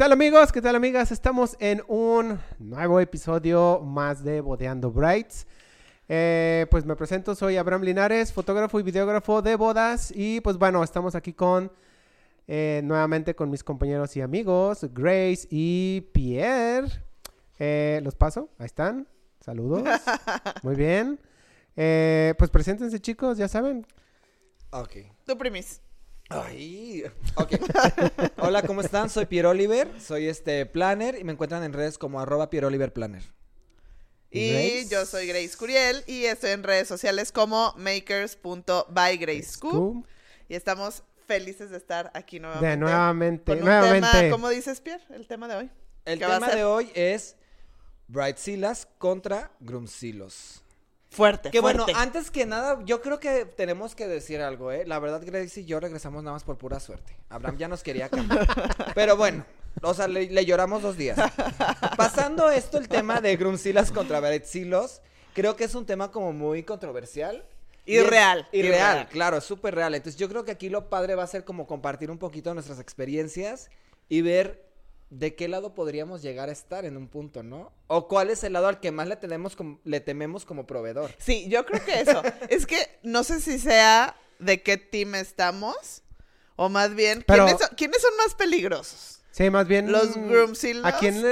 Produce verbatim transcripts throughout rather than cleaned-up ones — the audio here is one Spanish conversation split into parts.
tal amigos? ¿Qué tal amigas? Estamos en un nuevo episodio más de Bodeando Brights. Eh, pues me presento, soy Abraham Linares, fotógrafo y videógrafo de bodas. Y pues bueno, estamos aquí con eh, nuevamente con mis compañeros y amigos, Grace y Pier. Eh, los paso, ahí están. Saludos. Muy bien. Eh, pues preséntense, chicos, ya saben. Ok. Tú primis. Ay, ok. Hola, ¿cómo están? Soy Pier Oliver, soy este planner y me encuentran en redes como arroba Pier Oliver Planner. Y Grace. Yo soy Grace Curiel y estoy en redes sociales como makers punto by grace cu y estamos felices de estar aquí nuevamente. De nuevamente, con un nuevamente. Tema, ¿cómo dices, Pier? El tema de hoy. El tema de hoy es Bridezillas contra Groomzillas. Fuerte, que fuerte. Bueno, antes que nada, yo creo que tenemos que decir algo, ¿eh? La verdad, Grace y yo regresamos nada más por pura suerte. Abraham ya nos quería cambiar. Pero bueno, o sea, le, le lloramos dos días. Pasando esto, el tema de Groomzillas contra Bridezillas, creo que es un tema como muy controversial. Irreal. Irreal, irreal. Claro, es súper real. Entonces, yo creo que aquí lo padre va a ser como compartir un poquito nuestras experiencias y ver de qué lado podríamos llegar a estar en un punto, ¿no? O cuál es el lado al que más le tenemos com- le tememos como proveedor. Sí, yo creo que eso. Es que no sé si sea de qué team estamos, o más bien, pero ¿quiénes son, ¿quiénes son más peligrosos? Sí, más bien los Groomzillas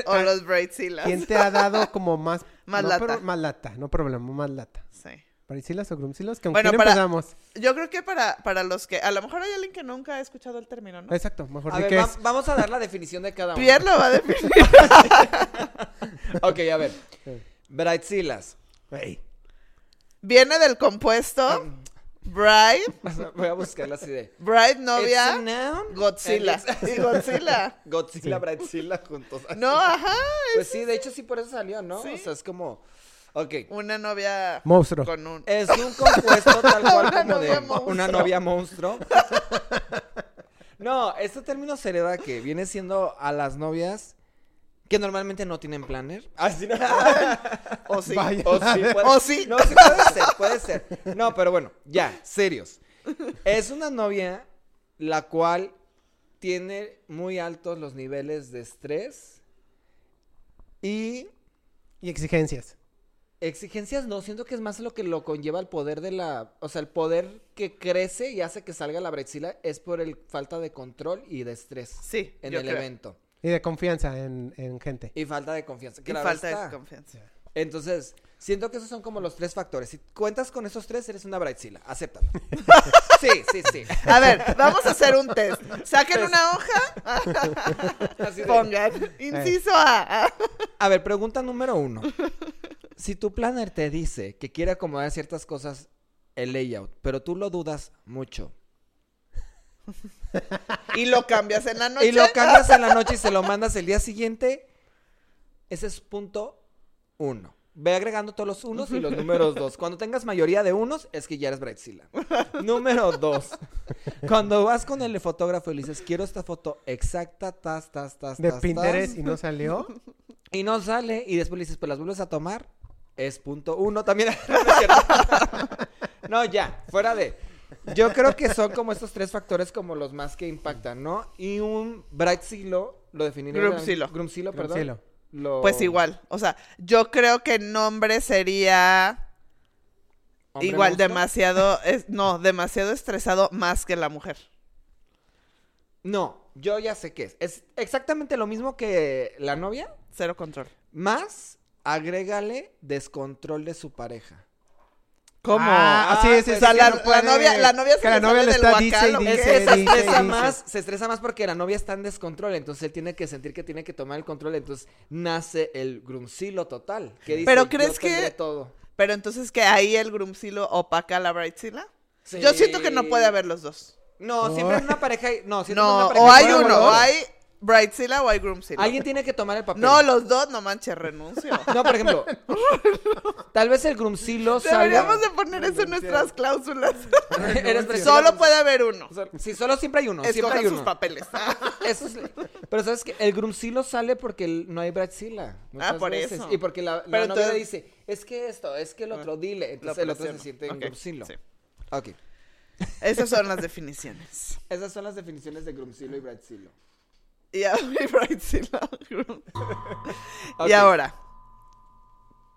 o a, los Bridezillas. ¿Quién te ha dado como más más no, lata? Pero, más lata, no problema, más lata. Sí. ¿Bridezillas o Groomzillas? Que bueno, para, empezamos. Yo creo que para, para los que... A lo mejor hay alguien que nunca ha escuchado el término, ¿no? Exacto, mejor a ver, que va, es. Vamos a dar la definición de cada uno. Pierre lo va a definir. Ok, a ver. Sí. Bridezillas. Hey. Viene del compuesto... Um. Bride. Voy a buscar así de Bride, novia, Godzilla. Y Godzilla. Godzilla, sí. Bridezilla juntos. Así. No, ajá. Pues es... sí, de hecho sí por eso salió, ¿no? ¿Sí? O sea, es como... Okay. Una novia monstruo. Con un... Es un compuesto tal cual una como de monstruo. Una novia monstruo. No, este término se hereda que viene siendo a las novias que normalmente no tienen planner. Ah, sí, no. O sí. Vaya. O sí. Puede... O sí. No, sí puede ser, puede ser. No, pero bueno, ya, serios. Es una novia la cual tiene muy altos los niveles de estrés y... Y exigencias. Exigencias no, siento que es más lo que lo conlleva el poder de la... O sea, el poder que crece y hace que salga la Bridezilla es por el falta de control y de estrés. Sí, en el creo. Evento. Y de confianza en, en gente. Y falta de confianza. Claro, y falta está. De confianza. Entonces, siento que esos son como los tres factores. Si cuentas con esos tres, eres una Bridezilla. Acéptalo. Sí, sí, sí. A ver, vamos a hacer un test. Saquen pues... una hoja. Así pongan. De... Inciso A. A ver, pregunta número uno. Si tu planner te dice que quiere acomodar ciertas cosas, el layout, pero tú lo dudas mucho. Y lo cambias en la noche. Y lo cambias en la noche y se lo mandas el día siguiente. Ese es punto uno. Ve agregando todos los unos y los números dos. Cuando tengas mayoría de unos, es que ya eres Bridezilla. Número dos. Cuando vas con el fotógrafo y le dices, quiero esta foto exacta, tas, tas, tas, de tas, Pinterest tas, y no salió. Y no sale. Y después le dices, pues las vuelves a tomar. Es punto uno también. No, ya, fuera de... Yo creo que son como estos tres factores como los más que impactan, ¿no? Y un Bridezilla, lo definiré... Groomzilla. Groomzilla, perdón. Groomzilla. Lo... Pues igual, o sea, yo creo que nombre sería igual gusto? demasiado... Es, no, demasiado estresado más que la mujer. No, yo ya sé qué es. Es exactamente lo mismo que la novia. Cero control. Más... Agrégale descontrol de su pareja. ¿Cómo? Ah, sí, sí, o sea, la, no puede... la novia, la novia se que la novia le está dice, guacal, dice, es, dice, se estresa dice. Más, se estresa más porque la novia está en descontrol, entonces él tiene que sentir que tiene que tomar el control, entonces nace el Groomzilla total. Que dice, pero crees que todo. Pero entonces que ahí el Groomzilla opaca a la Bridezilla. Sí. Yo siento que no puede haber los dos. No, oh. Siempre en una pareja, no, siempre no, en una pareja. No, o hay uno, bueno, o hay Bridezilla o hay Groomzilla. Alguien tiene que tomar el papel. No, los dos, no manches, renuncio. No, por ejemplo, tal vez el Groomzilla salga. Deberíamos de poner eso en nuestras cláusulas. Solo puede haber uno. Sí, solo siempre hay uno. Escojan sus uno. Papeles. Eso es... Pero sabes que el Groomzilla sale porque no hay Bridezilla. Ah, por veces. Eso. Y porque la, la novia entonces... dice, es que esto, es que el otro, dile. Entonces el otro se siente en okay. Groomzilla. Sí. Ok. Esas son las definiciones. Esas son las definiciones de Groomzilla y Bridezilla. Y abrí Brights y la abro. Okay. Y ahora,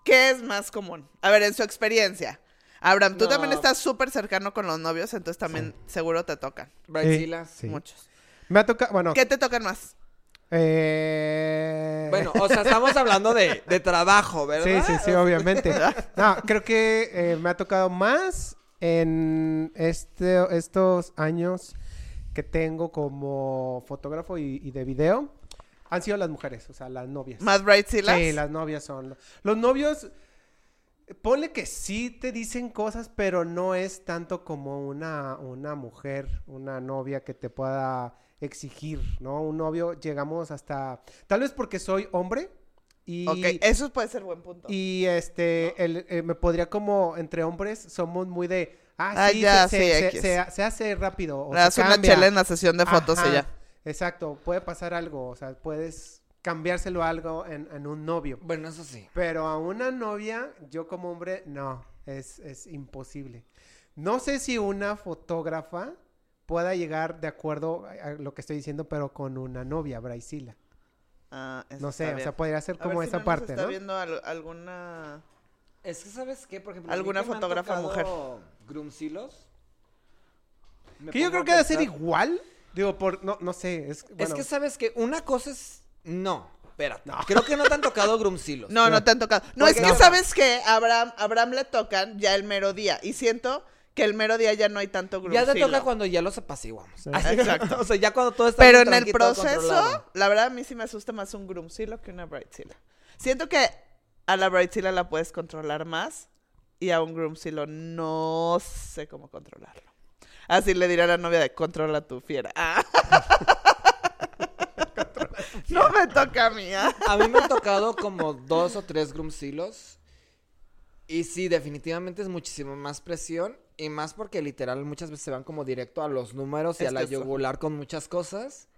¿qué es más común? A ver, en su experiencia. Abraham, tú no. también estás súper cercano con los novios, entonces también sí. seguro te tocan. Brightsilas. Sí, sí. Muchos. Me ha tocado, bueno. ¿Qué te tocan más? Eh... Bueno, o sea, estamos hablando de, de trabajo, ¿verdad? Sí, sí, sí, obviamente. No, creo que eh, me ha tocado más en este, estos años que tengo como fotógrafo y, y de video. Han sido las mujeres, o sea, las novias. ¿Más Brightsilas? Sí, las novias son... Los novios... Ponle que sí te dicen cosas, pero no es tanto como una, una mujer, una novia que te pueda exigir, ¿no? Un novio llegamos hasta... Tal vez porque soy hombre y... Ok, eso puede ser buen punto. Y este, ¿no? el, eh, me podría como, entre hombres somos muy de... Ah, sí, ah, ya, se, sí, se, se, se, se hace rápido. O le se una chela en la sesión de fotos. Ajá, y ya. Exacto, puede pasar algo, o sea, puedes... cambiárselo algo en, en un novio. Bueno, eso sí. Pero a una novia, yo como hombre, no, es, es imposible. No sé si una fotógrafa pueda llegar de acuerdo a, a lo que estoy diciendo, pero con una novia, Braisila. Ah, eso no sé, bien. O sea, podría ser como a ver esa si no parte, nos está ¿no? viendo al, alguna... Es que, ¿sabes qué? Por ejemplo, alguna fotógrafa mujer. Groomsilos. Que yo creo que debe ser igual. Digo, por... No, no sé. Es, bueno. es que, ¿sabes qué? Una cosa es... No, espérate, no. Creo que no te han tocado groomsilos. No, no, no te han tocado. No, es que no. ¿Sabes qué? A Abraham, Abraham le tocan ya el mero día. Y siento que el mero día ya no hay tanto groomsilo. Ya te toca cuando ya los apaciguamos. Sí. Exacto. O sea, ya cuando todo está... Pero en el proceso, la verdad a mí sí me asusta más un groomsilo que una bridezilla. Siento que a la bridezilla la puedes controlar más y a un groomsilo no sé cómo controlarlo. Así le dirá a la novia de controla tu fiera. Ah. No me toca a mí, ¿eh? A mí me han tocado como dos o tres groomsilos. Y sí, definitivamente es muchísimo más presión. Y más porque literal muchas veces se van como directo a los números y es a la yugular con muchas cosas.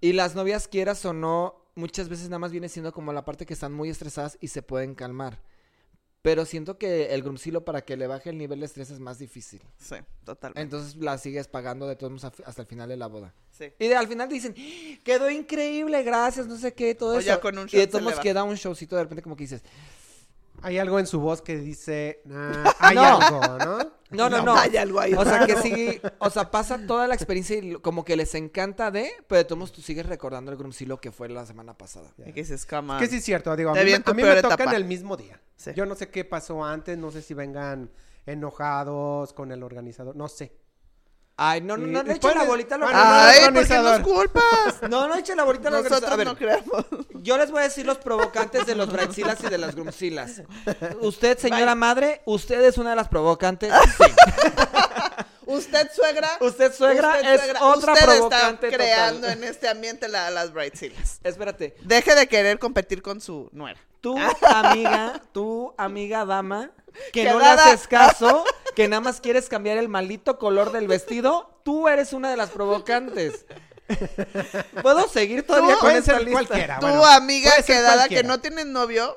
Y las novias, quieras o no, muchas veces nada más viene siendo como la parte que están muy estresadas y se pueden calmar. Pero siento que el groomsilo para que le baje el nivel de estrés es más difícil. Sí, totalmente. Entonces la sigues pagando de todos modos hasta el final de la boda. Sí. Y de, al final dicen, quedó increíble, gracias, no sé qué, todo o eso. Ya con un show y de todos modos queda un showcito de repente como que dices... Hay algo en su voz que dice, nah, hay no. algo, ¿no? No, no, no. no. Hay algo ahí. O sea, que sí, o sea, pasa toda la experiencia y como que les encanta de, pero de todos modos tú sigues recordando el groomsilo que fue la semana pasada. Y que se escama. Es que sí es cierto, digo, a mí, a mí me tocan etapa. El mismo día. Sí. Yo no sé qué pasó antes, no sé si vengan enojados con el organizador, no sé. Ay, no, no, no, no echen la bolita a los organizadores. Ay, ¿por qué nos culpas? No, no echen la bolita a los organizadores. Nosotros no creamos. Yo les voy a decir los provocantes de los Brightsilas y de las Groomsilas. Usted, señora Bye. madre, usted es una de las provocantes. Sí. Usted, suegra. Usted, suegra, usted, es suegra. Otra usted provocante está creando total. En este ambiente la, las Brightsilas. Espérate. Deje de querer competir con su nuera. Tú, amiga, tú, amiga dama, que no le haces caso... Que nada más quieres cambiar el maldito color del vestido. Tú eres una de las provocantes. ¿Puedo seguir todavía con esa lista? Cualquiera, tú, bueno, amiga quedada cualquiera. Que no tienes novio.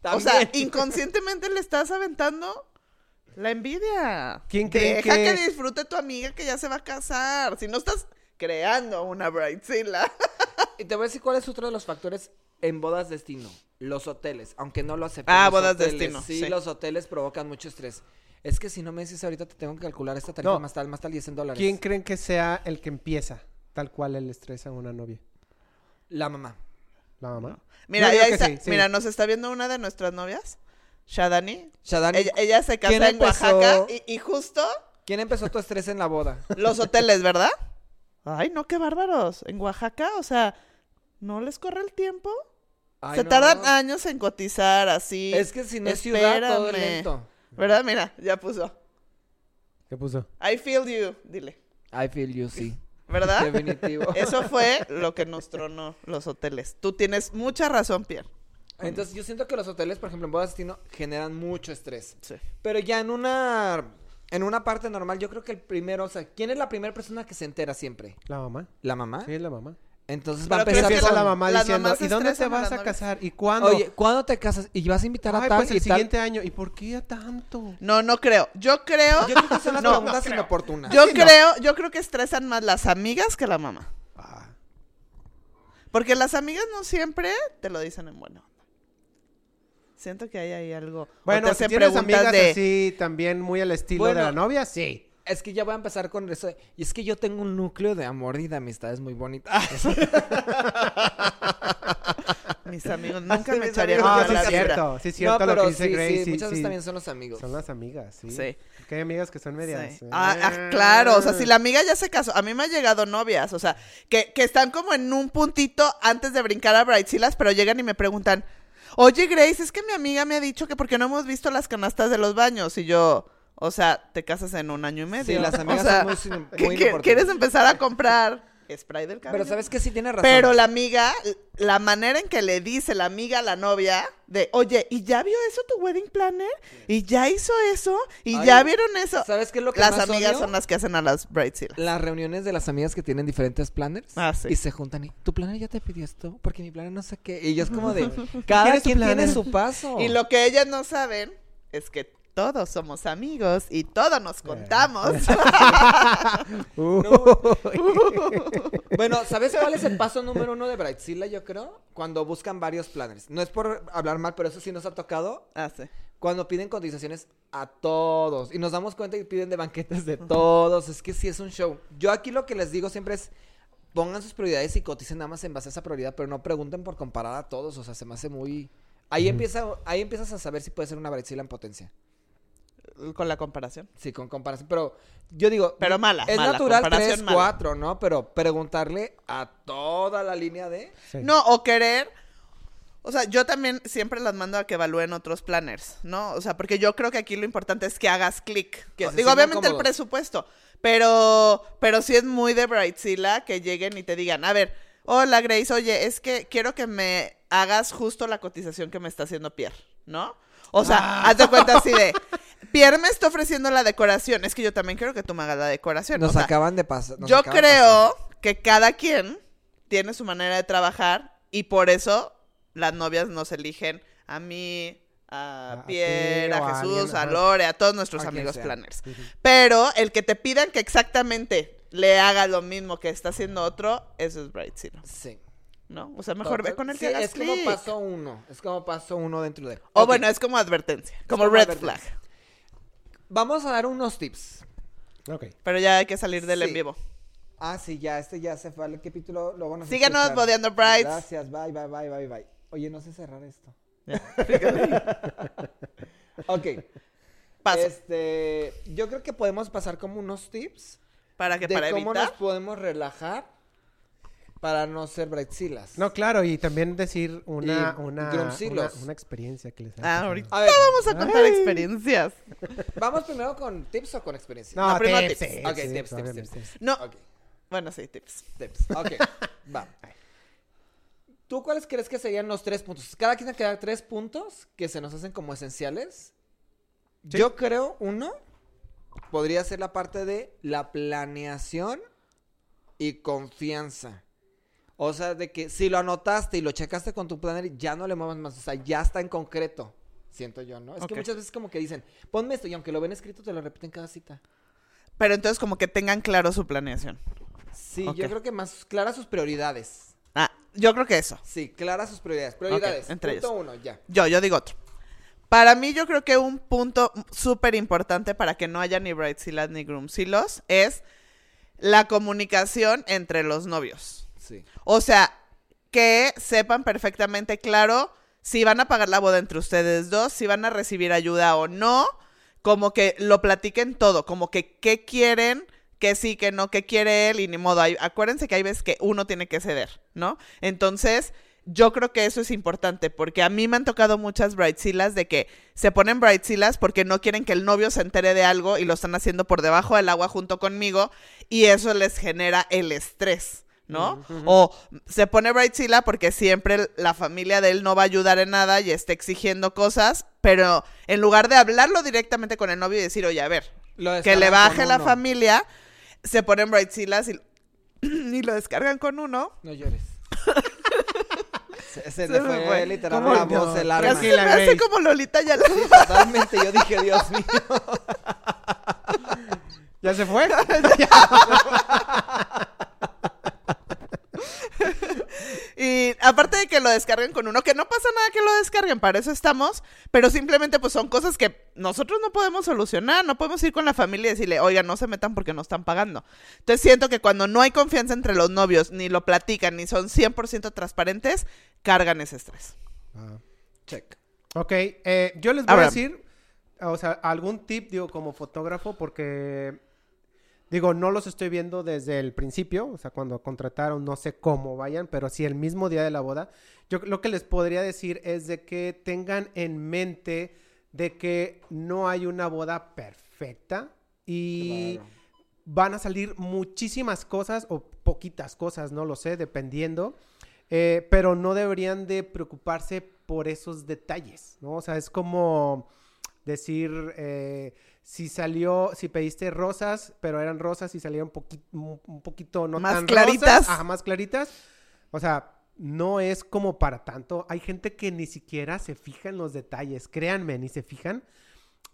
¿También? O sea, inconscientemente le estás aventando la envidia. ¿Quién cree Deja que... que disfrute tu amiga que ya se va a casar. Si no estás creando una bridezilla. Y te voy a decir cuál es otro de los factores en bodas destino. Los hoteles, aunque no lo acepten. Ah, bodas hoteles. Destino. Sí, sí, los hoteles provocan mucho estrés. Es que si no me dices ahorita te tengo que calcular esta tarifa no. más tal, más tal, y es en dólares. ¿Quién creen que sea el que empieza tal cual el estrés a una novia? La mamá. ¿La mamá? No. Mira, no, está, sí, sí. mira, nos está viendo una de nuestras novias, Shadani. Shadani. Ella, ella se casa en Oaxaca y, y justo... ¿Quién empezó tu estrés en la boda? Los hoteles, ¿verdad? Ay, no, qué bárbaros. En Oaxaca, o sea, ¿no les corre el tiempo? Ay, se no. tardan años en cotizar, así. Es que si no es ciudad, todo lento. ¿Verdad? Mira, ya puso. ¿Qué puso? I feel you, dile. I feel you, sí. ¿Verdad? Definitivo. Eso fue lo que nos tronó los hoteles. Tú tienes mucha razón, Pierre. Entonces, yo siento que los hoteles, por ejemplo, en bodas destino, generan mucho estrés. Sí. Pero ya en una... En una parte normal, yo creo que el primero... O sea, ¿quién es la primera persona que se entera siempre? La mamá. ¿La mamá? Sí, la mamá. Entonces va a empezar con... la mamá diciendo, ¿y dónde te vas a casar? ¿Y cuándo? Oye, ¿cuándo te casas? ¿Y vas a invitar a tal? Pues el siguiente año. ¿Y por qué a tanto? No, no creo. Yo creo... Yo creo que son las preguntas inoportunas. Yo creo, yo creo que estresan más las amigas que la mamá. Porque las amigas no siempre te lo dicen en buena onda. Siento que hay ahí algo. Bueno, si tienes amigas de... así, también muy al estilo bueno, de la novia, sí. Es que ya voy a empezar con eso. Y es que yo tengo un núcleo de amor y de amistades muy bonitas. Mis amigos nunca ah, me echarían no, a sí es cierto, sí es cierto no, lo que dice sí, Grace. Sí, sí, muchas veces sí. también son los amigos. Son las amigas, sí. sí. Que hay amigas que son medias. Sí. Ah, ah, claro, o sea, si la amiga ya se casó, a mí me han llegado novias, o sea, que, que están como en un puntito antes de brincar a Brightzilas, pero llegan y me preguntan, oye Grace, es que mi amiga me ha dicho que porque no hemos visto las canastas de los baños, y yo... O sea, te casas en un año y medio. Sí, las amigas o sea, son muy, muy importantes. Quieres empezar a comprar spray del cabello. Pero sabes que sí tiene razón. Pero la amiga, la manera en que le dice la amiga a la novia de, oye, ¿y ya vio eso tu wedding planner? ¿Y ya hizo eso? ¿Y Ay, ya vieron eso? ¿Sabes qué es lo que Las más amigas odio? Son las que hacen a las bridezillas. Las reuniones de las amigas que tienen diferentes planners. Ah, sí. Y se juntan y, ¿tu planner ya te pidió esto? Porque mi planner no sé qué. Y yo es como de, cada quien tiene su paso. Y lo que ellas no saben es que todos somos amigos y todos nos contamos. uh, bueno, ¿sabes cuál es el paso número uno de Bridezilla, yo creo? Cuando buscan varios planners. No es por hablar mal, pero eso sí nos ha tocado. Ah, sí. Cuando piden cotizaciones a todos. Y nos damos cuenta que piden de banquetes de todos. Es que sí es un show. Yo aquí lo que les digo siempre es, pongan sus prioridades y coticen nada más en base a esa prioridad, pero no pregunten por comparar a todos. O sea, se me hace muy... Ahí, mm. empieza, ahí empiezas a saber si puede ser una Bridezilla en potencia. Con la comparación. Sí, con comparación. Pero yo digo... Pero mala. Es mala, natural tres, mala. cuatro, ¿no? Pero preguntarle a toda la línea de... Sí. No, o querer... O sea, yo también siempre las mando a que evalúen otros planners, ¿no? O sea, porque yo creo que aquí lo importante es que hagas clic. Digo, sí, obviamente el presupuesto. Pero, pero sí es muy de Bridezilla que lleguen y te digan, a ver, hola Grace, oye, es que quiero que me hagas justo la cotización que me está haciendo Pierre, ¿no? O sea, ah. hazte cuenta así de... Pierre me está ofreciendo la decoración. Es que yo también quiero que tú me hagas la decoración. Nos o sea, acaban de pasar. Yo creo que cada quien tiene su manera de trabajar y por eso las novias nos eligen a mí, a, a Pierre, a, ti, a Jesús, a, alguien, a Lore, a todos nuestros amigos planners. Uh-huh. Pero el que te pidan que exactamente le haga lo mismo que está haciendo otro, eso es Bridezilla. Sí. ¿No? O sea, mejor Entonces, ve con el sí, que hagas clic. Es como paso uno. Es como paso uno dentro de él. O okay. bueno, es como advertencia. Como, como red advertencia. flag. Vamos a dar unos tips. Ok. Pero ya hay que salir del sí. en vivo. Ah, sí, ya. Este ya se fue al capítulo. Lo van a Síganos, Bodeando Brights. Gracias. Bye, bye, bye, bye, bye. Oye, no sé cerrar esto. Ok. Paso. Este, yo creo que podemos pasar como unos tips. ¿Para que de para cómo evitar? Nos podemos relajar para no ser Bridezillas. No, claro. Y también decir una... Y una, una, una experiencia que les ha... Ah, ahorita a ver. vamos a contar Ay. experiencias. ¿Vamos primero con tips o con experiencias? No, no primero tips. tips. tips. Ok, sí, tips, tips, tips, tips. No. Okay. Bueno, sí, tips. Tips. Ok, va. ¿Tú cuáles crees que serían los tres puntos? Cada quien queda tres puntos que se nos hacen como esenciales. Sí. Yo creo uno podría ser la parte de la planeación y confianza. O sea, de que si lo anotaste y lo checaste con tu planner, ya no le muevas más. O sea, ya está en concreto. Siento yo, ¿no? Es okay. que muchas veces como que dicen, ponme esto. Y aunque lo ven escrito, te lo repiten cada cita. Pero entonces como que tengan claro su planeación. Sí, okay. yo creo que más claras sus prioridades. Ah, yo creo que eso. Sí, claras sus prioridades. Prioridades. Okay, entre punto ellos. uno, ya. Yo, yo digo otro. Para mí yo creo que un punto súper importante para que no haya ni Bridezillas ni Groomzillas es la comunicación entre los novios. Sí. O sea, que sepan perfectamente claro si van a pagar la boda entre ustedes dos, si van a recibir ayuda o no, como que lo platiquen todo, como que qué quieren, qué sí, qué no, qué quiere él y ni modo. Hay, acuérdense que hay veces que uno tiene que ceder, ¿no? Entonces, yo creo que eso es importante porque a mí me han tocado muchas Bridezillas de que se ponen Bridezillas porque no quieren que el novio se entere de algo y lo están haciendo por debajo del agua junto conmigo y eso les genera el estrés. ¿No? Uh-huh. O se pone Bridezilla porque siempre la familia de él no va a ayudar en nada y está exigiendo cosas, pero en lugar de hablarlo directamente con el novio y decir, oye, a ver, que le baje la uno. familia, se ponen Bridezillas y, y lo descargan con uno. No llores. Se, se, se fue, fue literalmente la voz, el arma. Casi me hace como Lolita ya la... Sí, totalmente, yo dije, Dios mío. ¿Ya se fue? Ya se fue. Y, lo descarguen con uno, que no pasa nada que lo descarguen, para eso estamos, pero simplemente pues son cosas que nosotros no podemos solucionar, no podemos ir con la familia y decirle, oiga, no se metan porque no están pagando. Entonces siento que cuando no hay confianza entre los novios, ni lo platican, ni son cien por ciento transparentes, cargan ese estrés. Ah. Check. Ok, eh, yo les voy Abraham. a decir, o sea, algún tip, digo, como fotógrafo, porque... Digo, no los estoy viendo desde el principio, o sea, cuando contrataron, no sé cómo vayan, pero sí el mismo día de la boda. Yo lo que les podría decir es de que tengan en mente de que no hay una boda perfecta y claro, van a salir muchísimas cosas o poquitas cosas, no lo sé, dependiendo, eh, pero no deberían de preocuparse por esos detalles, ¿no? O sea, es como... Decir, eh, si salió, si pediste rosas, pero eran rosas y salieron poqui- un poquito no más tan claritas. Rosas, ajá, más claritas. O sea, no es como para tanto. Hay gente que ni siquiera se fija en los detalles, créanme, ni se fijan.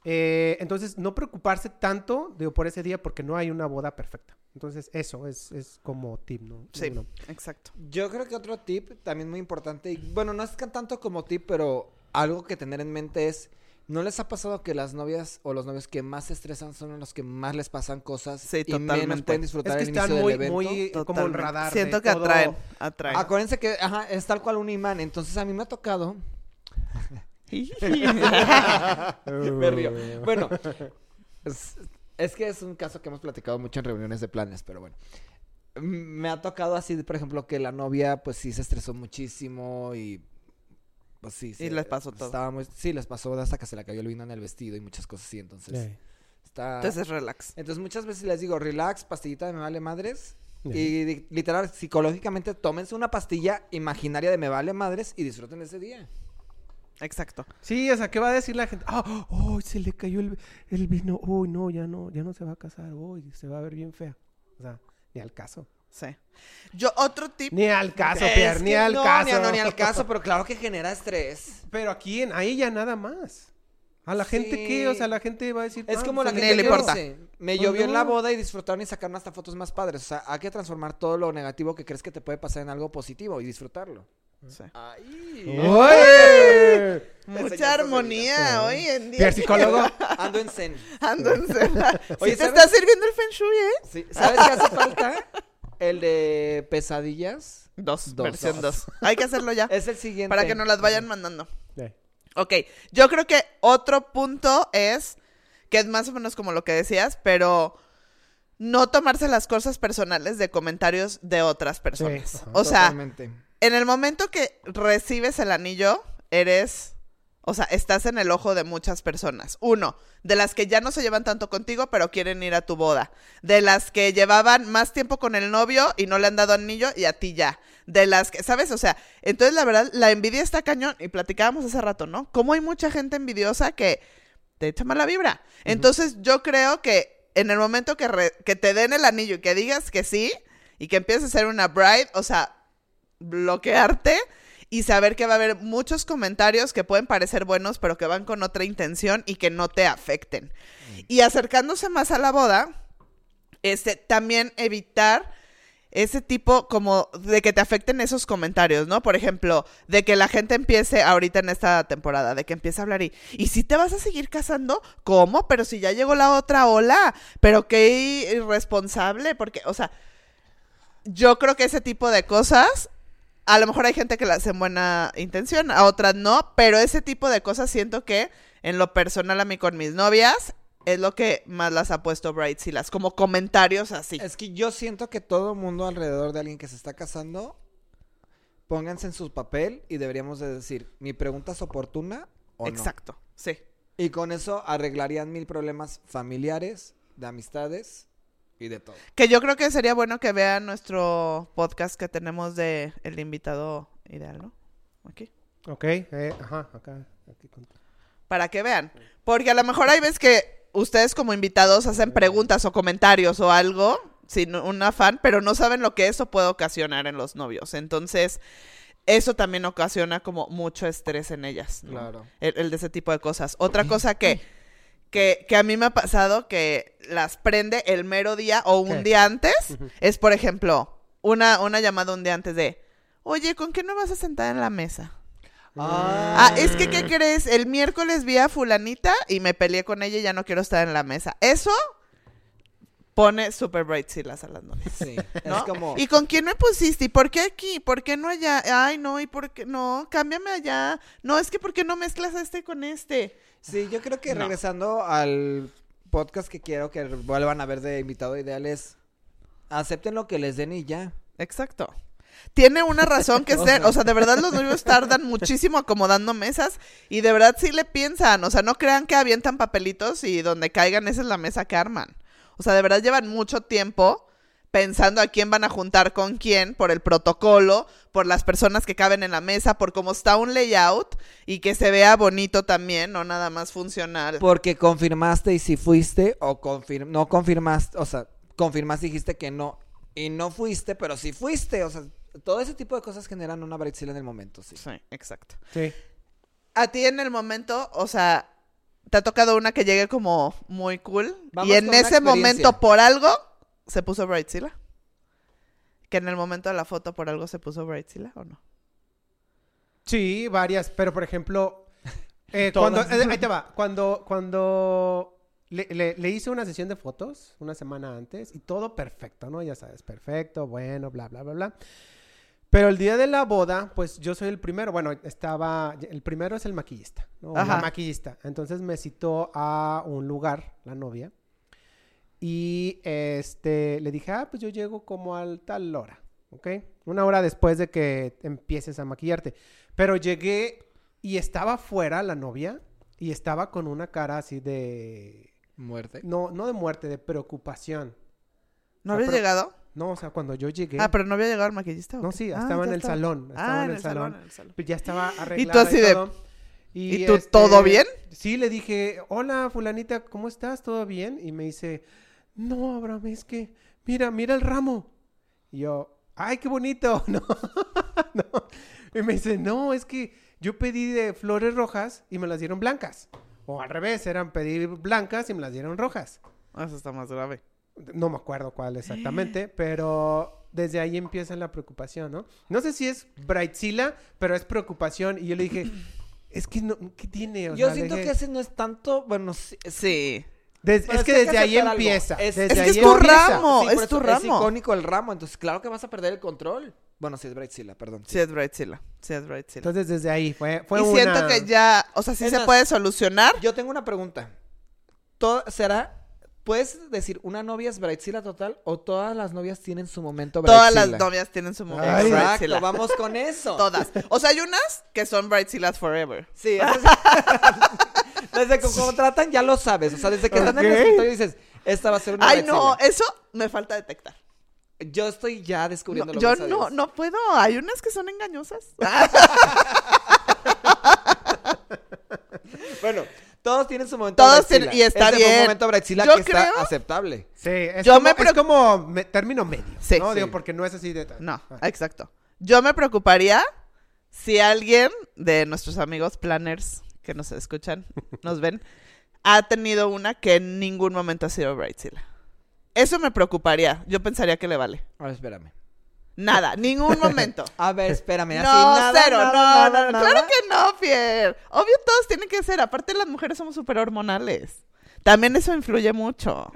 Eh, entonces, no preocuparse tanto, digo, por ese día, porque no hay una boda perfecta. Entonces, eso es, es como tip, ¿no? Sí, no, exacto. Yo creo que otro tip también muy importante, y bueno, no es que tanto como tip, pero algo que tener en mente es... ¿No les ha pasado que las novias o los novios que más se estresan son los que más les pasan cosas? Sí, y menos pueden disfrutar el inicio del evento. Es que están muy, muy como el radar. Siento que todo... atraen, atraen. Acuérdense que, ajá, es tal cual un imán. Entonces, a mí me ha tocado... Me río. Bueno, es, es que es un caso que hemos platicado mucho en reuniones de planes, pero bueno. Me ha tocado así, por ejemplo, que la novia, pues sí se estresó muchísimo y... Pues sí, sí. Y les pasó todo. Estaba muy... Sí, les pasó hasta que se le cayó el vino en el vestido y muchas cosas así, entonces... Yeah. Está... Entonces, relax. Entonces, muchas veces les digo, relax, pastillita de me vale madres. Yeah. Y literal, psicológicamente, tómense una pastilla imaginaria de me vale madres y disfruten ese día. Exacto. Sí, o sea, ¿qué va a decir la gente? ¡Ah! ¡Oh! ¡Oh! Se le cayó el, el vino. ¡Uy, oh, no! Ya no, ya no se va a casar. ¡Uy! Oh, se va a ver bien fea. O sea, ni al caso. Sí. Yo, otro tip. Ni al caso, Pierre, ni al no, caso. No, no, ni al caso, pero claro que genera estrés. Pero aquí, en, ahí ya nada más. ¿A la sí. gente qué? O sea, la gente va a decir... Es ah, como la gente le importa. Me oh, llovió no. en la boda y disfrutaron y sacaron hasta fotos más padres. O sea, hay que transformar todo lo negativo que crees que te puede pasar en algo positivo y disfrutarlo. Sí. Ay. ¡Ay! Mucha armonía hoy en día. Pierre, psicólogo. Ando en zen. Ando en zen. Oye, ¿sí te está sirviendo el feng shui, eh? Sí. ¿Sabes qué hace falta? El de pesadillas. Dos. dos versión dos. dos. Hay que hacerlo ya. Es el siguiente. Para que nos las vayan mandando. Sí. Ok. Yo creo que otro punto es, que es más o menos como lo que decías, pero no tomarse las cosas personales de comentarios de otras personas. Sí. O sea, totalmente. En el momento que recibes el anillo, eres... O sea, estás en el ojo de muchas personas. Uno, de las que ya no se llevan tanto contigo, pero quieren ir a tu boda. De las que llevaban más tiempo con el novio y no le han dado anillo y a ti ya. De las que, ¿sabes? O sea, entonces la verdad, la envidia está cañón. Y platicábamos hace rato, ¿no? Cómo hay mucha gente envidiosa que te echa mala vibra. Uh-huh. Entonces yo creo que en el momento que, re- que te den el anillo y que digas que sí y que empieces a ser una bride, o sea, bloquearte... Y saber que va a haber muchos comentarios que pueden parecer buenos, pero que van con otra intención y que no te afecten. Mm. Y acercándose más a la boda, este, también evitar ese tipo como de que te afecten esos comentarios, ¿no? Por ejemplo, de que la gente empiece ahorita en esta temporada, de que empiece a hablar y... ¿Y si te vas a seguir casando? ¿Cómo? Pero si ya llegó la otra ola. Pero qué irresponsable, porque, o sea, yo creo que ese tipo de cosas... A lo mejor hay gente que la hace en buena intención, a otras no, pero ese tipo de cosas siento que en lo personal a mí con mis novias es lo que más las ha puesto brights y las como comentarios así. Es que yo siento que todo mundo alrededor de alguien que se está casando, pónganse en su papel y deberíamos de decir, ¿mi pregunta es oportuna o no? Exacto, sí. Y con eso arreglarían mil problemas familiares, de amistades... Y de todo. Que yo creo que sería bueno que vean nuestro podcast que tenemos de el invitado ideal, ¿no? Aquí. Ok, eh, ajá, acá. Aquí. Para que vean. Porque a lo mejor hay veces que ustedes como invitados hacen preguntas o comentarios o algo, sin un afán, pero no saben lo que eso puede ocasionar en los novios. Entonces, eso también ocasiona como mucho estrés en ellas, ¿no? Claro. El, el de ese tipo de cosas. Otra cosa que... Que, que a mí me ha pasado que las prende el mero día o un ¿Qué? día antes. Uh-huh. Es, por ejemplo, una, una llamada un día antes de... Oye, ¿con qué no vas a sentar en la mesa? Ah, ah es que, ¿qué crees? El miércoles vi a fulanita y me peleé con ella y ya no quiero estar en la mesa. Eso pone super bright silas a las novias. Sí, ¿no? Es como... ¿Y con quién me pusiste? ¿Y por qué aquí? ¿Por qué no allá? Ay, no, ¿y por qué? No, cámbiame allá. No, es que ¿por qué no mezclas este con este? Sí, yo creo que no. Regresando al podcast que quiero que vuelvan a ver de Invitado Ideal es... Acepten lo que les den y ya. Exacto. Tiene una razón que ser, o sea, de verdad los novios tardan muchísimo acomodando mesas y de verdad sí le piensan, o sea, no crean que avientan papelitos y donde caigan esa es la mesa que arman. O sea, de verdad llevan mucho tiempo pensando a quién van a juntar con quién, por el protocolo, por las personas que caben en la mesa, por cómo está un layout y que se vea bonito también, no nada más funcional. Porque confirmaste y si fuiste o confir- no confirmaste, o sea, confirmaste y dijiste que no y no fuiste, pero sí fuiste, o sea, todo ese tipo de cosas generan una britzilla en el momento, sí. Sí, exacto. Sí. A ti en el momento, o sea, te ha tocado una que llegue como muy cool. Vamos y en ese momento, por algo, se puso britzilla. Que en el momento de la foto, por algo, se puso britzilla, ¿o no? Sí, varias. Pero, por ejemplo, eh, cuando, eh, ahí te va. Cuando, cuando le, le, le hice una sesión de fotos una semana antes y todo perfecto, ¿no? Ya sabes, perfecto, bueno, bla, bla, bla, bla. Pero el día de la boda, pues yo soy el primero. Bueno, estaba... El primero es el maquillista, ¿no? Ajá. La maquillista. Entonces me citó a un lugar, la novia. Y este... Le dije, ah, pues yo llego como a tal hora, ¿ok? Una hora después de que empieces a maquillarte. Pero llegué y estaba fuera la novia. Y estaba con una cara así de... ¿Muerte? No, no de muerte, de preocupación. ¿No habías llegado? No, o sea, cuando yo llegué... Ah, ¿pero no había llegado el maquillista? No, sí, ah, estaba en el estaba... salón. Estaba ah, en el salón. salón. En el salón. Ya estaba arreglado y, tú y de... todo. ¿Y, ¿Y tú este... todo bien? Sí, le dije, hola, fulanita, ¿cómo estás? ¿Todo bien? Y me dice, no, Abraham, es que... Mira, mira el ramo. Y yo, ay, qué bonito. No. No. Y me dice, no, es que yo pedí de flores rojas y me las dieron blancas. O al revés, eran pedir blancas y me las dieron rojas. Eso está más grave. No me acuerdo cuál exactamente, pero desde ahí empieza la preocupación, ¿no? No sé si es Brightzilla, pero es preocupación. Y yo le dije, es que no, ¿qué tiene? O yo sea, siento dejé... que ese no es tanto, bueno, sí. sí. Des, es que, que desde ahí algo. empieza. Es, desde es que ahí es tu empieza. ramo, sí, es tu ramo. Es icónico el ramo, entonces claro que vas a perder el control. Bueno, sí es Brightzilla, perdón. Sí, sí es Brightzilla, sí es Brightzilla. Entonces desde ahí fue, fue y una... Y siento que ya, o sea, sí es se más, puede solucionar. Yo tengo una pregunta. ¿Todo será... ¿Puedes decir una novia es Brightzilla total o todas las novias tienen su momento Brightzilla? Todas las novias tienen su momento Ay, Brightzilla. Exacto, vamos con eso. Todas. O sea, hay unas que son Brightzillas forever. Sí. Es... desde que contratan ya lo sabes. O sea, desde que okay. están en el escritorio dices, esta va a ser una Ay, Brightzilla. Ay, no, eso me falta detectar. Yo estoy ya descubriendo no, lo que Yo no, no puedo. Hay unas que son engañosas. Bueno... Todos tienen su momento Todos tienen, y está es bien. Es un momento Brightzilla que creo... está aceptable. Sí, es Yo como, me preocup... es como me, término medio, sí, ¿no? Sí. Digo, porque no es así de... No, ah. exacto. Yo me preocuparía si alguien de nuestros amigos planners que nos escuchan, nos ven, ha tenido una que en ningún momento ha sido Brightzilla. Eso me preocuparía. Yo pensaría que le vale. A ver, espérame. Nada, ningún momento. A ver, espérame. Así, no, nada, cero, nada, no, nada, no, no. Claro que no, Pier. Obvio, todos tienen que ser. Aparte, las mujeres somos súper hormonales. También eso influye mucho.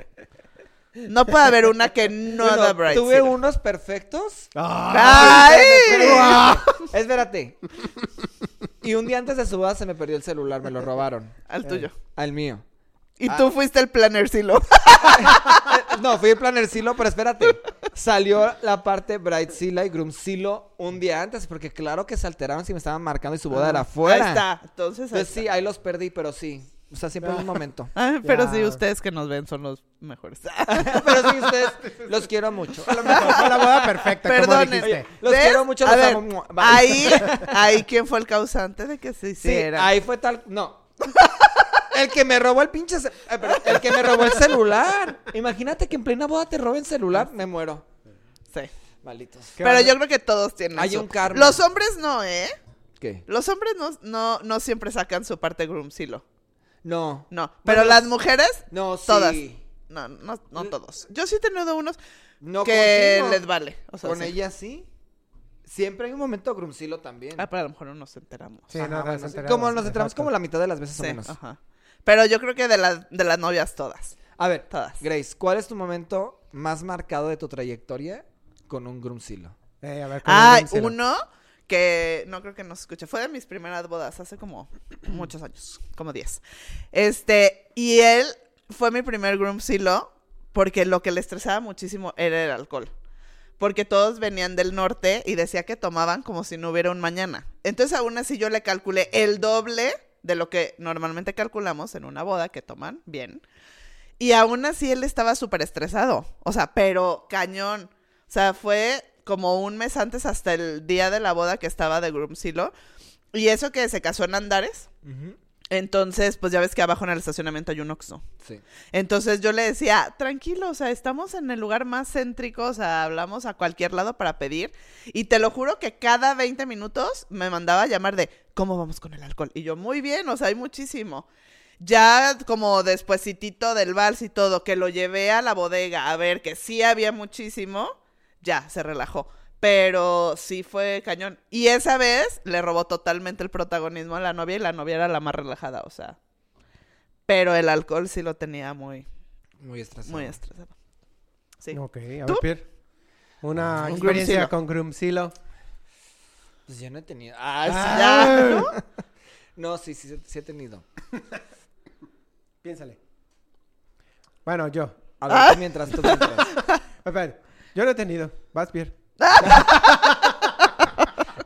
No puede haber una que no bueno, da Bright. Tuve sino. unos perfectos. ¡Ay! Ay. Espérate. Y un día antes de su boda se me perdió el celular, me lo robaron. Al tuyo. Eh, al mío. Y ah. tú fuiste el planercilo. No, fui el planercilo, pero espérate. Salió la parte Brightzilla y Groomzilla un día antes, porque claro que se alteraron si me estaban marcando y su boda ah, era afuera. Ahí está. Entonces, ahí Entonces sí, está. ahí los perdí, pero sí. O sea, siempre en un momento. Ay, pero ya. sí, ustedes que nos ven son los mejores. Pero sí, ustedes los quiero mucho. A lo mejor fue la boda perfecta, Perdonen. como dijiste. Oye, los ¿ves? quiero mucho. A los ver, amo. Vale. Ahí, ahí, ¿quién fue el causante de que se hiciera? Sí, ahí fue tal... No. El que me robó el pinche... Ce... El que me robó el celular. Imagínate que en plena boda te roben celular. Me muero. Sí. Malditos. Pero vale? yo creo que todos tienen Hay su... un karma. Los hombres no, ¿eh? ¿Qué? Los hombres no, no, no siempre sacan su parte groomzilla. No. No. Pero bueno, las mujeres... No, sí. Todas. No, no, no todos. Yo sí he tenido unos no que contigo. les vale. O sea, Con sí. ellas sí. Siempre hay un momento grumcilo también. Ah, pero a lo mejor no nos enteramos. Sí, ajá, no, bueno, nos enteramos. Como nos enteramos exacto. Como la mitad de las veces sí, o menos. Ajá. Pero yo creo que de, la, de las novias todas. A ver, todas. Grace, ¿cuál es tu momento más marcado de tu trayectoria con un grumcilo? Eh, a ver, con ah, un grumcilo. Uno que no creo que nos escuche. Fue de mis primeras bodas, hace como muchos años, como diez. Este, y él fue mi primer grumcilo porque lo que le estresaba muchísimo era el alcohol. Porque todos venían del norte y decía que tomaban como si no hubiera un mañana. Entonces, aún así, yo le calculé el doble de lo que normalmente calculamos en una boda, que toman bien. Y aún así, él estaba súper estresado. O sea, pero cañón. O sea, fue como un mes antes hasta el día de la boda que estaba de grumcilo. Y eso que se casó en Andares. Uh-huh. Entonces, pues ya ves que abajo en el estacionamiento hay un Oxxo. Sí. Entonces yo le decía, tranquilo, o sea, estamos en el lugar más céntrico, o sea, hablamos a cualquier lado para pedir. Y te lo juro que cada veinte minutos me mandaba a llamar de, ¿cómo vamos con el alcohol? Y yo, muy bien, o sea, hay muchísimo. Ya como despuesitito del vals y todo, que lo llevé a la bodega a ver que sí había muchísimo, ya, se relajó. Pero sí fue cañón. Y esa vez le robó totalmente el protagonismo a la novia. Y la novia era la más relajada, o sea. Pero el alcohol sí lo tenía muy... Muy estresado. Muy estresado. Sí. Ok, a ¿tú? Ver, Pier. Una Un experiencia grumcilo. Con grumcilo. Pues yo no he tenido... Ah, ah. ¿Ya? ¿No? No, sí, sí, sí he tenido. Piénsale. Bueno, yo. A ver, ah. tú mientras, tú mientras. A ver, yo no he tenido. Vas, Pier.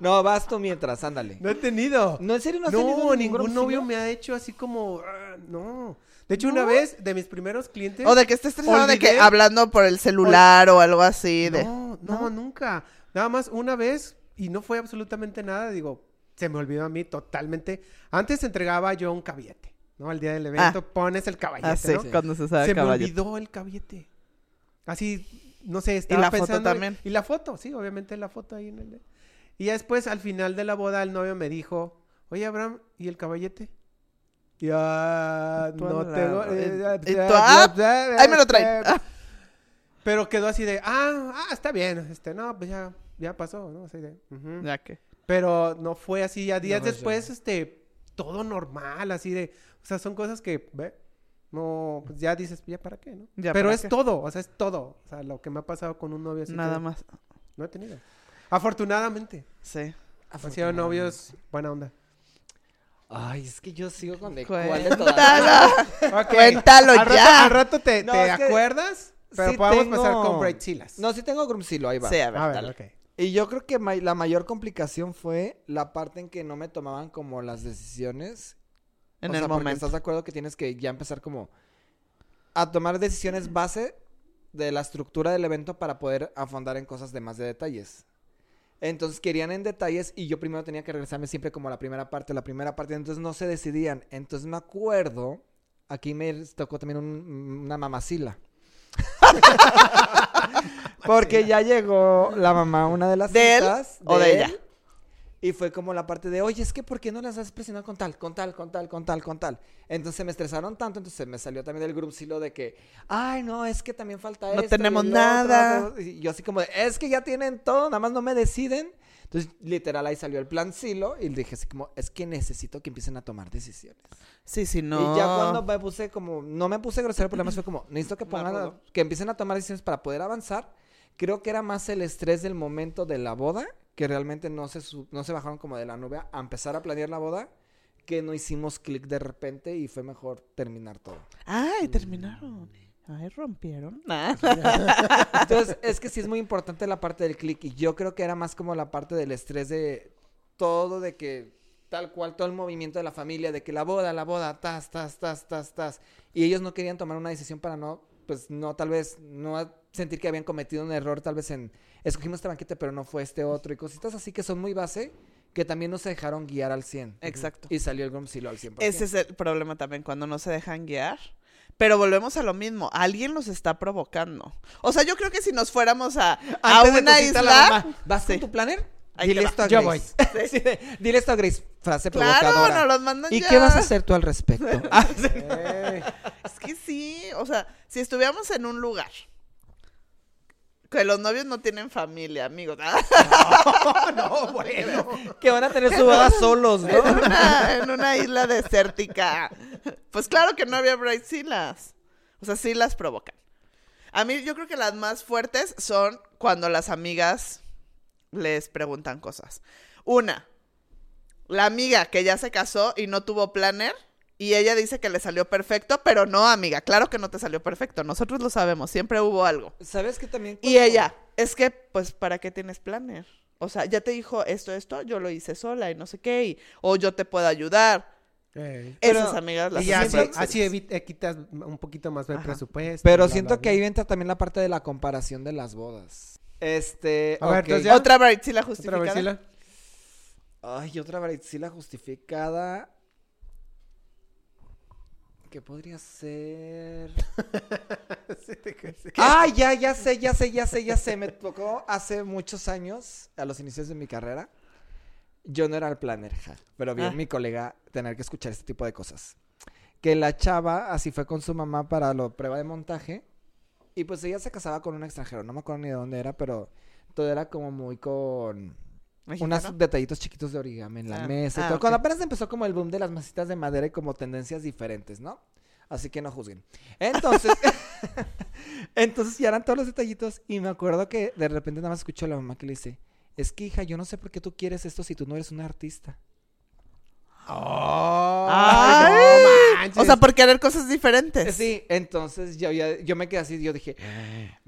No, vas tú mientras, ándale. No he tenido. No, en serio, no has no, tenido. No, ningún grumcilo? Novio me ha hecho así como. Uh, no. De hecho, no. Una vez de mis primeros clientes. O de que estés estresado, olvidé... de que hablando por el celular Ol... o algo así. De... No, no, no, nunca. Nada más una vez y no fue absolutamente nada. Digo, se me olvidó a mí totalmente. Antes entregaba yo un caballete, ¿no? Al día del evento ah. pones el caballete. Ah, sí, ¿no? Sí. Cuando se sabe se caballete. Se me olvidó el caballete. Así. No sé, estaba ¿y la pensando... foto también? Y la foto, sí, obviamente la foto ahí en el... Y ya después, al final de la boda, el novio me dijo... Oye, Abraham, ¿y el caballete? Ya... No tengo... Ahí me lo traen. Pero quedó así de... Ah, ah, está bien. Este, no, pues ya... Ya pasó, ¿no? Así de... Uh-huh. ¿Ya qué? Pero no fue así. Ya días no, después, ya. este... Todo normal, así de... O sea, son cosas que... ¿ve? No, pues ya dices, ¿ya para qué, no? Ya pero es qué. Todo, o sea, es todo. O sea, lo que me ha pasado con un novio así. Nada que... más. No he tenido. Afortunadamente. Sí. Han sido novios buena onda. Ay, es que yo sigo con de cuál de todas. Okay. Cuéntalo al rato, ya. Al rato te, no, te acuerdas, pero sí podemos tengo... pasar con breakchilas. No, sí tengo grumcilo, ahí va. Sí, a ver, a ver okay. Y yo creo que ma- la mayor complicación fue la parte en que no me tomaban como las decisiones... En o el sea, momento. ¿Estás de acuerdo que tienes que ya empezar como a tomar decisiones base de la estructura del evento para poder afondar en cosas de más de detalles? Entonces querían en detalles y yo primero tenía que regresarme siempre como a la primera parte, la primera parte, entonces no se decidían. Entonces me acuerdo, aquí me tocó también un, una mamacila. Porque ya llegó la mamá, una de las ¿de citas, él o de, de ella? Él. Y fue como la parte de, oye, es que ¿por qué no las has presionado con tal, con tal, con tal, con tal, con tal? Entonces me estresaron tanto, entonces me salió también del grumcilo de que, ay, no, es que también falta esto. No tenemos nada. Otro. Y yo así como de, es que ya tienen todo, nada más no me deciden. Entonces, literal, ahí salió el plancilo y dije así como, es que necesito que empiecen a tomar decisiones. Sí, sí, no. Y ya cuando me puse como, no me puse grosero, pero además fue como, necesito que pongan, a, que empiecen a tomar decisiones para poder avanzar. Creo que era más el estrés del momento de la boda. Que realmente no se, sub, no se bajaron como de la nube a empezar a planear la boda, que no hicimos clic de repente y fue mejor terminar todo. ¡Ay, terminaron! ¡Ay, rompieron! Nah. Entonces, es que sí es muy importante la parte del clic y yo creo que era más como la parte del estrés de todo, de que tal cual, todo el movimiento de la familia, de que la boda, la boda, tas, tas, tas, tas, tas. Y ellos no querían tomar una decisión para no, pues no, tal vez, no... sentir que habían cometido un error tal vez en escogimos este banquete pero no fue este otro y cositas así que son muy base que también no se dejaron guiar al cien. Exacto. Y salió el grumcilo al cien por ciento. Ese es el problema también cuando no se dejan guiar, pero volvemos a lo mismo, alguien los está provocando. O sea, yo creo que si nos fuéramos a, a una isla, ¿vas sí. con tu planner? Ahí dile esto a yo Grace. Voy. Sí. Dile esto a Grace, frase claro, provocadora. Claro, no los mandan ¿y ya? ¿Qué vas a hacer tú al respecto? Es que sí, o sea, si estuviéramos en un lugar Que los novios no tienen familia, amigos. No, no, bueno. Que van a tener su boda solos, ¿no? En una, en una isla desértica. Pues claro que no había brights, sí las. O sea, sí las provocan. A mí yo creo que las más fuertes son cuando las amigas les preguntan cosas. Una, la amiga que ya se casó y no tuvo planner. Y ella dice que le salió perfecto, pero no, amiga, claro que no te salió perfecto. Nosotros lo sabemos, siempre hubo algo. ¿Sabes qué también? Cuando... Y ella, es que, pues, ¿para qué tienes planner? O sea, ya te dijo esto, esto, yo lo hice sola y no sé qué, y, o yo te puedo ayudar. Eh, Esas pero, amigas las hacen. Así evita, quitas un poquito más del presupuesto. Pero bla, siento bla, bla, que bla. Ahí entra también la parte de la comparación de las bodas. Este, a okay. ver, ya... Otra brightsila justificada. ¿Otra brightsila? Ay, otra brightsila justificada... ¿Qué podría ser? Ah, ya, ya sé, ya sé, ya sé, ya sé. Me tocó hace muchos años, a los inicios de mi carrera. Yo no era el planner, ja, pero bien ah. mi colega tener que escuchar este tipo de cosas. Que la chava así fue con su mamá para la prueba de montaje. Y pues ella se casaba con un extranjero. No me acuerdo ni de dónde era, pero todo era como muy con... ¿Mexicano? Unos detallitos chiquitos de origami en la ah, mesa. Ah, todo. Okay. Cuando apenas empezó como el boom de las masitas de madera y como tendencias diferentes, ¿no? Así que no juzguen. Entonces, entonces ya eran todos los detallitos y me acuerdo que de repente nada más escucho a la mamá que le dice, es que hija, yo no sé por qué tú quieres esto si tú no eres una artista. Oh, ay, no manches. O sea, por querer cosas diferentes. Sí, entonces yo, yo, yo me quedé así. Yo dije,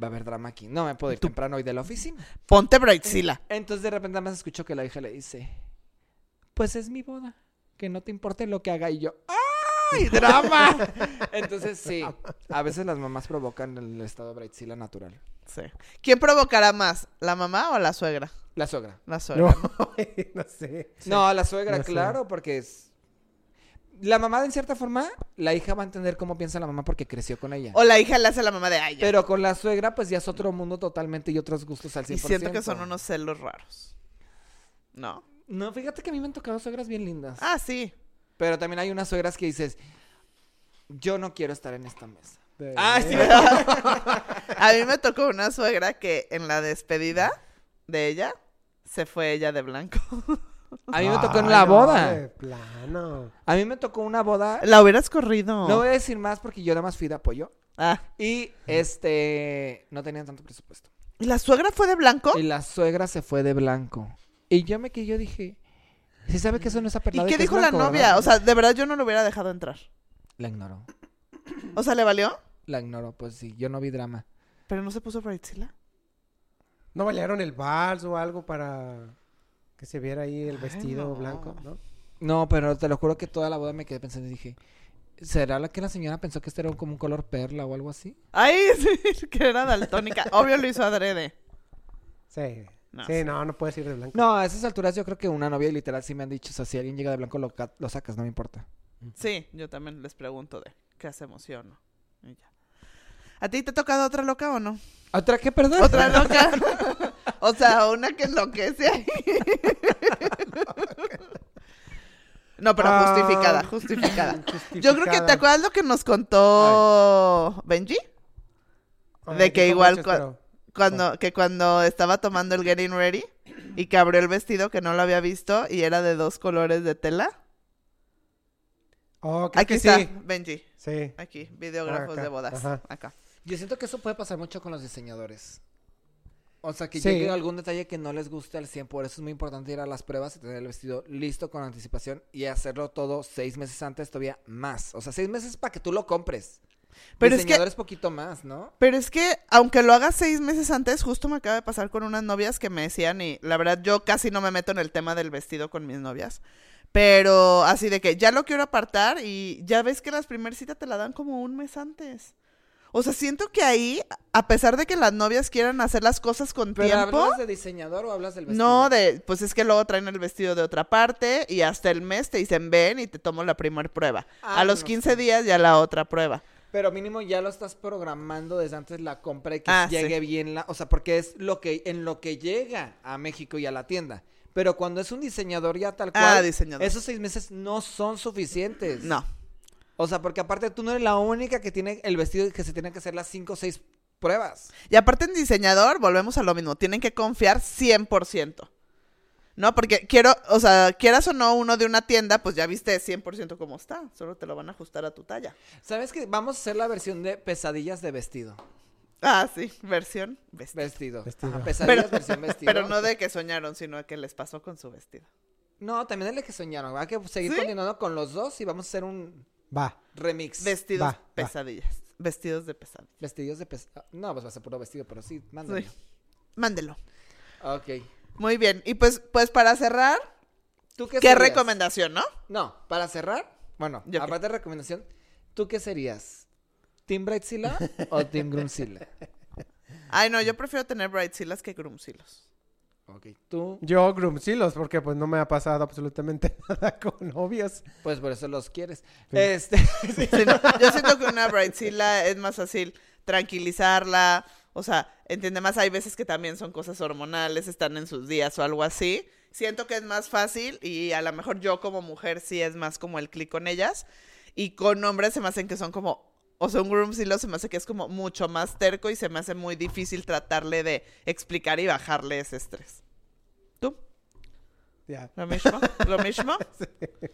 va a haber drama aquí. No me puedo ir temprano hoy de la oficina. Ponte brightsila. Entonces de repente más escucho que la hija le dice, pues es mi boda, que no te importe lo que haga. Y yo, ¡ay, drama! Entonces sí, a veces las mamás provocan el estado brightsila natural. Sí. ¿Quién provocará más? ¿La mamá o la suegra? La suegra. La suegra. No, no sé. No, la suegra, no claro, sé. Porque es... La mamá, en cierta forma, la hija va a entender cómo piensa la mamá porque creció con ella. O la hija le hace a la mamá de ella. Pero con la suegra, pues ya es otro mundo totalmente y otros gustos al cien por ciento. Y siento que son unos celos raros. No. No, fíjate que a mí me han tocado suegras bien lindas. Ah, sí. Pero también hay unas suegras que dices, yo no quiero estar en esta mesa. De... Ah, sí. A mí me tocó una suegra que en la despedida de ella se fue ella de blanco. A mí me tocó en la boda. De plano. A mí me tocó una boda. La hubieras corrido. No voy a decir más porque yo nada más fui de apoyo. Ah. Y este no tenían tanto presupuesto. ¿Y la suegra fue de blanco? Y la suegra se fue de blanco. Y yo me quedé, yo dije, ¿sí sabe que eso no es apelado? ¿Y qué dijo la novia? O sea, de verdad yo no lo hubiera dejado entrar. La ignoró. O sea, ¿le valió? La ignoró, pues sí, yo no vi drama. ¿Pero no se puso brightsila? ¿No bailaron el vals o algo para que se viera ahí el vestido Ay, no. blanco, no? No, pero te lo juro que toda la boda me quedé pensando y dije, ¿será la que la señora pensó que este era como un color perla o algo así? ¡Ay, sí! Que era daltónica. Obvio lo hizo adrede. Sí. No, sí, sí, no, no puedes ir de blanco. No, a esas alturas yo creo que una novia literal sí me han dicho, o sea, si alguien llega de blanco lo, ca- lo sacas, no me importa. Sí, yo también les pregunto de qué hace emoción, ¿no? Y ya. ¿A ti te ha tocado otra loca o no? ¿Otra qué, perdón? ¿Otra loca? O sea, una que enloquece ahí. No, pero ah, justificada, justificada, justificada. Yo creo que, ¿te acuerdas lo que nos contó Ay. Benji? Ay, de que igual cu- cuando, sí. que cuando estaba tomando el Getting Ready y que abrió el vestido que no lo había visto y era de dos colores de tela. Oh, creo Aquí que está, sí. Benji. Sí. Aquí, videógrafos acá, de bodas. Ajá. Acá. Yo siento que eso puede pasar mucho con los diseñadores. O sea, que sí. llegue algún detalle que no les guste al cien. Por eso es muy importante ir a las pruebas y tener el vestido listo con anticipación y hacerlo todo seis meses antes, todavía más. O sea, seis meses para que tú lo compres. Pero diseñadores es que, poquito más, ¿no? Pero es que, aunque lo hagas seis meses antes, justo me acaba de pasar con unas novias que me decían, y la verdad yo casi no me meto en el tema del vestido con mis novias. Pero así de que ya lo quiero apartar y ya ves que las primeras citas te la dan como un mes antes. O sea, siento que ahí, a pesar de que las novias quieran hacer las cosas con ¿Pero tiempo... ¿Pero hablas de diseñador o hablas del vestido? No, de, pues es que luego traen el vestido de otra parte y hasta el mes te dicen ven y te tomo la primera prueba. Ah, a los no quince sé. días ya la otra prueba. Pero mínimo ya lo estás programando desde antes la compra y que ah, llegue sí. bien la... O sea, porque es lo que en lo que llega a México y a la tienda. Pero cuando es un diseñador ya tal cual, ah, diseñador. Esos seis meses no son suficientes. No. O sea, porque aparte tú no eres la única que tiene el vestido que se tiene que hacer las cinco o seis pruebas. Y aparte en diseñador, volvemos a lo mismo, tienen que confiar cien por ciento. No, porque quiero, o sea, quieras o no uno de una tienda, pues ya viste cien por ciento cómo está, solo te lo van a ajustar a tu talla. ¿Sabes qué? Vamos a hacer la versión de pesadillas de vestido. Ah, sí, versión vestido. Vestido. Vestido. Ajá, pesadillas, pero, versión vestido. Pero no de que soñaron, sino que les pasó con su vestido. No, también es de que soñaron, hay que seguir, ¿sí?, continuando con los dos y vamos a hacer un... Va. Remix. Vestidos, va, pesadillas. Va. Vestidos de pesadillas. Vestidos de pesadillas. No, pues va a ser puro vestido, pero sí, mándelo. Sí. Mándelo. Ok. Muy bien. Y pues, pues para cerrar, ¿tú qué, ¿qué recomendación, no? No, para cerrar, bueno, yo aparte qué. de recomendación, ¿tú qué serías? ¿Team Bridezilla o Team Groomzilla? Ay, no, yo prefiero tener Bridezillas que Groomzillas. Ok, ¿tú? Yo Groomzillas, porque pues no me ha pasado absolutamente nada con novios. Pues por eso los quieres. Sí. Este, sí, no, yo siento que una Bridezilla es más fácil tranquilizarla. O sea, entiende más, hay veces que también son cosas hormonales, están en sus días o algo así. Siento que es más fácil y a lo mejor yo como mujer sí es más como el clic con ellas. Y con hombres se me hacen que son como, o sea, un groomzilla se me hace que es como mucho más terco y se me hace muy difícil tratarle de explicar y bajarle ese estrés. ¿Tú? Ya. Yeah. ¿Lo mismo? ¿Lo mismo? Sí,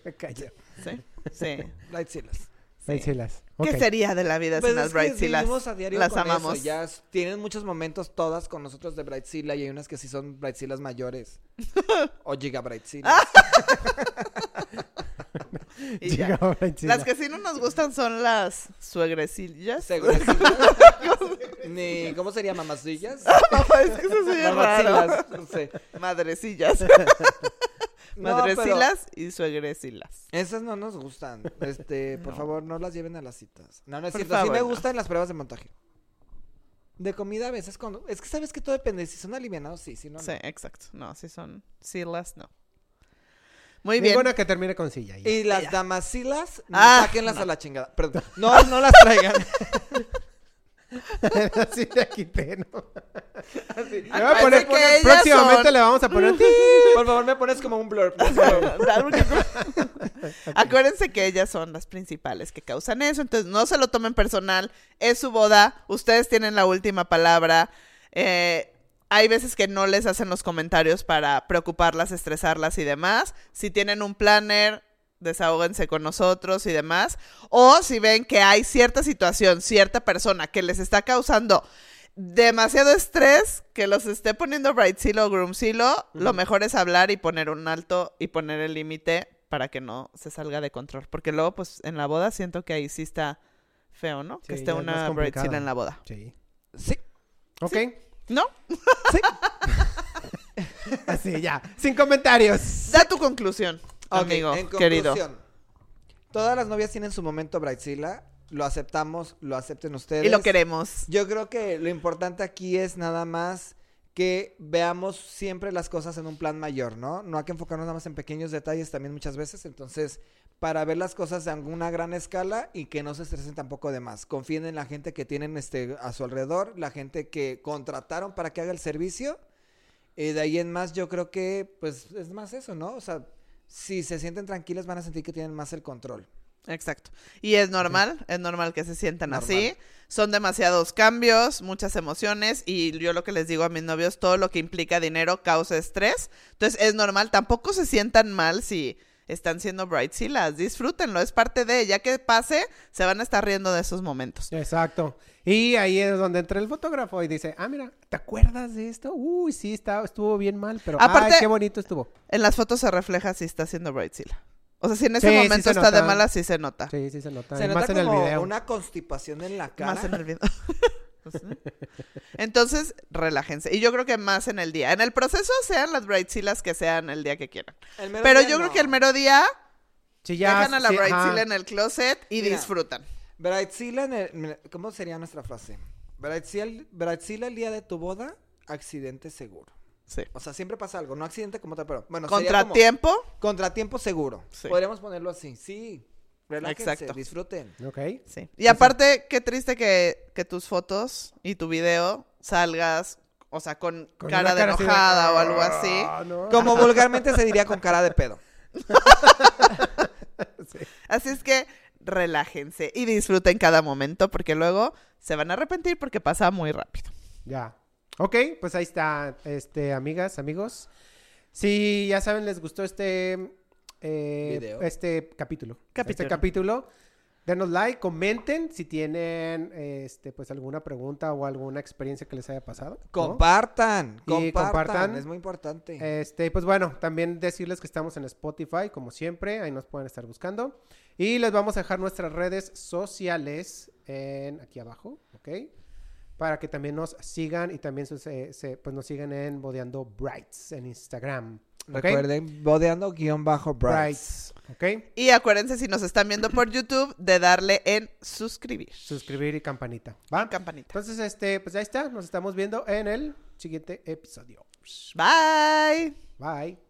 me callo. Sí, sí. Bridezillas. Sí. Okay. ¿Qué sería de la vida pues sin las Bridezillas? Vivimos a diario las con amamos. Eso. Ya tienen muchos momentos todas con nosotros de Bridezilla y hay unas que sí son Bridezillas mayores. O Giga Bridezillas. Giga Bridezilla. Las que sí no nos gustan son las suegrecillas. Suegrecillas. Ni, ¿cómo sería? Mamacillas. Es que eso sería raro. No sé. Madrecillas. Madrecilas no, pero... y suegrecilas. Esas no nos gustan. Este, por no. favor, no las lleven a las citas. No, no es por cierto. Favor, sí me no. gustan las pruebas de montaje. De comida a veces cuando... Es que sabes que todo depende. Si son alivianados, sí. Si no, sí, no. exacto. No, si son silas, no. Muy bien. Ninguna que termine con silla. Ya. Y las ya. damasilas, ah, sáquenlas no. a la chingada. Perdón. No, no las traigan. Así de quité, ¿no? Así. Me voy a poner, poner próximamente son... le vamos a poner. Por favor, me pones como un blur. Acuérdense que ellas son las principales que causan eso, entonces no se lo tomen personal. Es su boda, ustedes tienen la última palabra. Eh, hay veces que no les hacen los comentarios para preocuparlas, estresarlas y demás. Si tienen un planner, desahóguense con nosotros y demás. O si ven que hay cierta situación, cierta persona que les está causando demasiado estrés, que los esté poniendo Bridezilla o Groomzilla, uh-huh. lo mejor es hablar y poner un alto y poner el límite para que no se salga de control. Porque luego, pues, en la boda siento que ahí sí está feo, ¿no? Sí, que esté una Bridezilla en la boda. Sí. Sí. Ok. ¿Sí? ¿No? Sí. Así ya. Sin comentarios. Da tu conclusión. Okay, amigo, en querido. Todas las novias tienen su momento Bridezilla. Lo aceptamos, lo acepten ustedes. Y lo queremos. Yo creo que lo importante aquí es nada más que veamos siempre las cosas en un plan mayor, ¿no? No hay que enfocarnos nada más en pequeños detalles también muchas veces. Entonces, para ver las cosas de alguna gran escala y que no se estresen tampoco de más. Confíen en la gente que tienen este, a su alrededor, la gente que contrataron para que haga el servicio. Y de ahí en más yo creo que, pues, es más eso, ¿no? O sea, si se sienten tranquilas van a sentir que tienen más el control. Exacto. Y es normal, sí. es normal que se sientan normal. así. Son demasiados cambios, muchas emociones y yo lo que les digo a mis novios, todo lo que implica dinero causa estrés. Entonces es normal, tampoco se sientan mal si están siendo Bridezillas. Disfrútenlo, es parte de, ya que pase, se van a estar riendo de esos momentos. Exacto. Y ahí es donde entra el fotógrafo y dice, ah, mira, ¿te acuerdas de esto? Uy, sí, está, estuvo bien mal, pero aparte, ay, qué bonito estuvo. En las fotos se refleja si está siendo Bridezilla. O sea, si en ese sí, momento sí está nota. de mala, sí se nota. Sí, sí se nota. Se y nota más como en el video. Una constipación en la cara. Más en el video. Entonces, relájense. Y yo creo que más en el día. En el proceso sean las Bridezillas que sean el día que quieran. Pero yo no. creo que el mero día si ya, dejan a la si, Bridezilla en el closet y mira, disfrutan. Bridezilla en el... ¿Cómo sería nuestra frase? Bridezilla, Bridezilla el día de tu boda, accidente seguro. Sí. O sea, siempre pasa algo. No accidente como tal, pero... Bueno, ¿contratiempo? Sería como, contratiempo seguro. Sí. Podríamos ponerlo así. Sí. Relájense, exacto. Disfruten. Ok. Sí. Y aparte, qué triste que, que tus fotos y tu video salgas, o sea, con, con cara de cara enojada de... o algo así. Oh, no. Como vulgarmente se diría con cara de pedo. Sí. Así es que relájense y disfruten cada momento, porque luego se van a arrepentir porque pasa muy rápido. Ya. Ok, pues ahí está, este, amigas, amigos. Si ya saben, les gustó este, eh, este capítulo. capítulo. Este capítulo. Denos like, comenten si tienen este, pues alguna pregunta o alguna experiencia que les haya pasado, ¿no? Compartan, y compartan, compartan, es muy importante. Este, pues bueno, también decirles que estamos en Spotify, como siempre, ahí nos pueden estar buscando. Y les vamos a dejar nuestras redes sociales en, aquí abajo, ¿ok? Para que también nos sigan y también se, se, pues nos sigan en Bodeando Brights en Instagram. Okay. Recuerden, bodeando guión bajo Brights. Okay. Y acuérdense, si nos están viendo por YouTube, de darle en suscribir. Suscribir y campanita. ¿Va? Campanita. Entonces, este, pues ahí está. Nos estamos viendo en el siguiente episodio. Bye. Bye.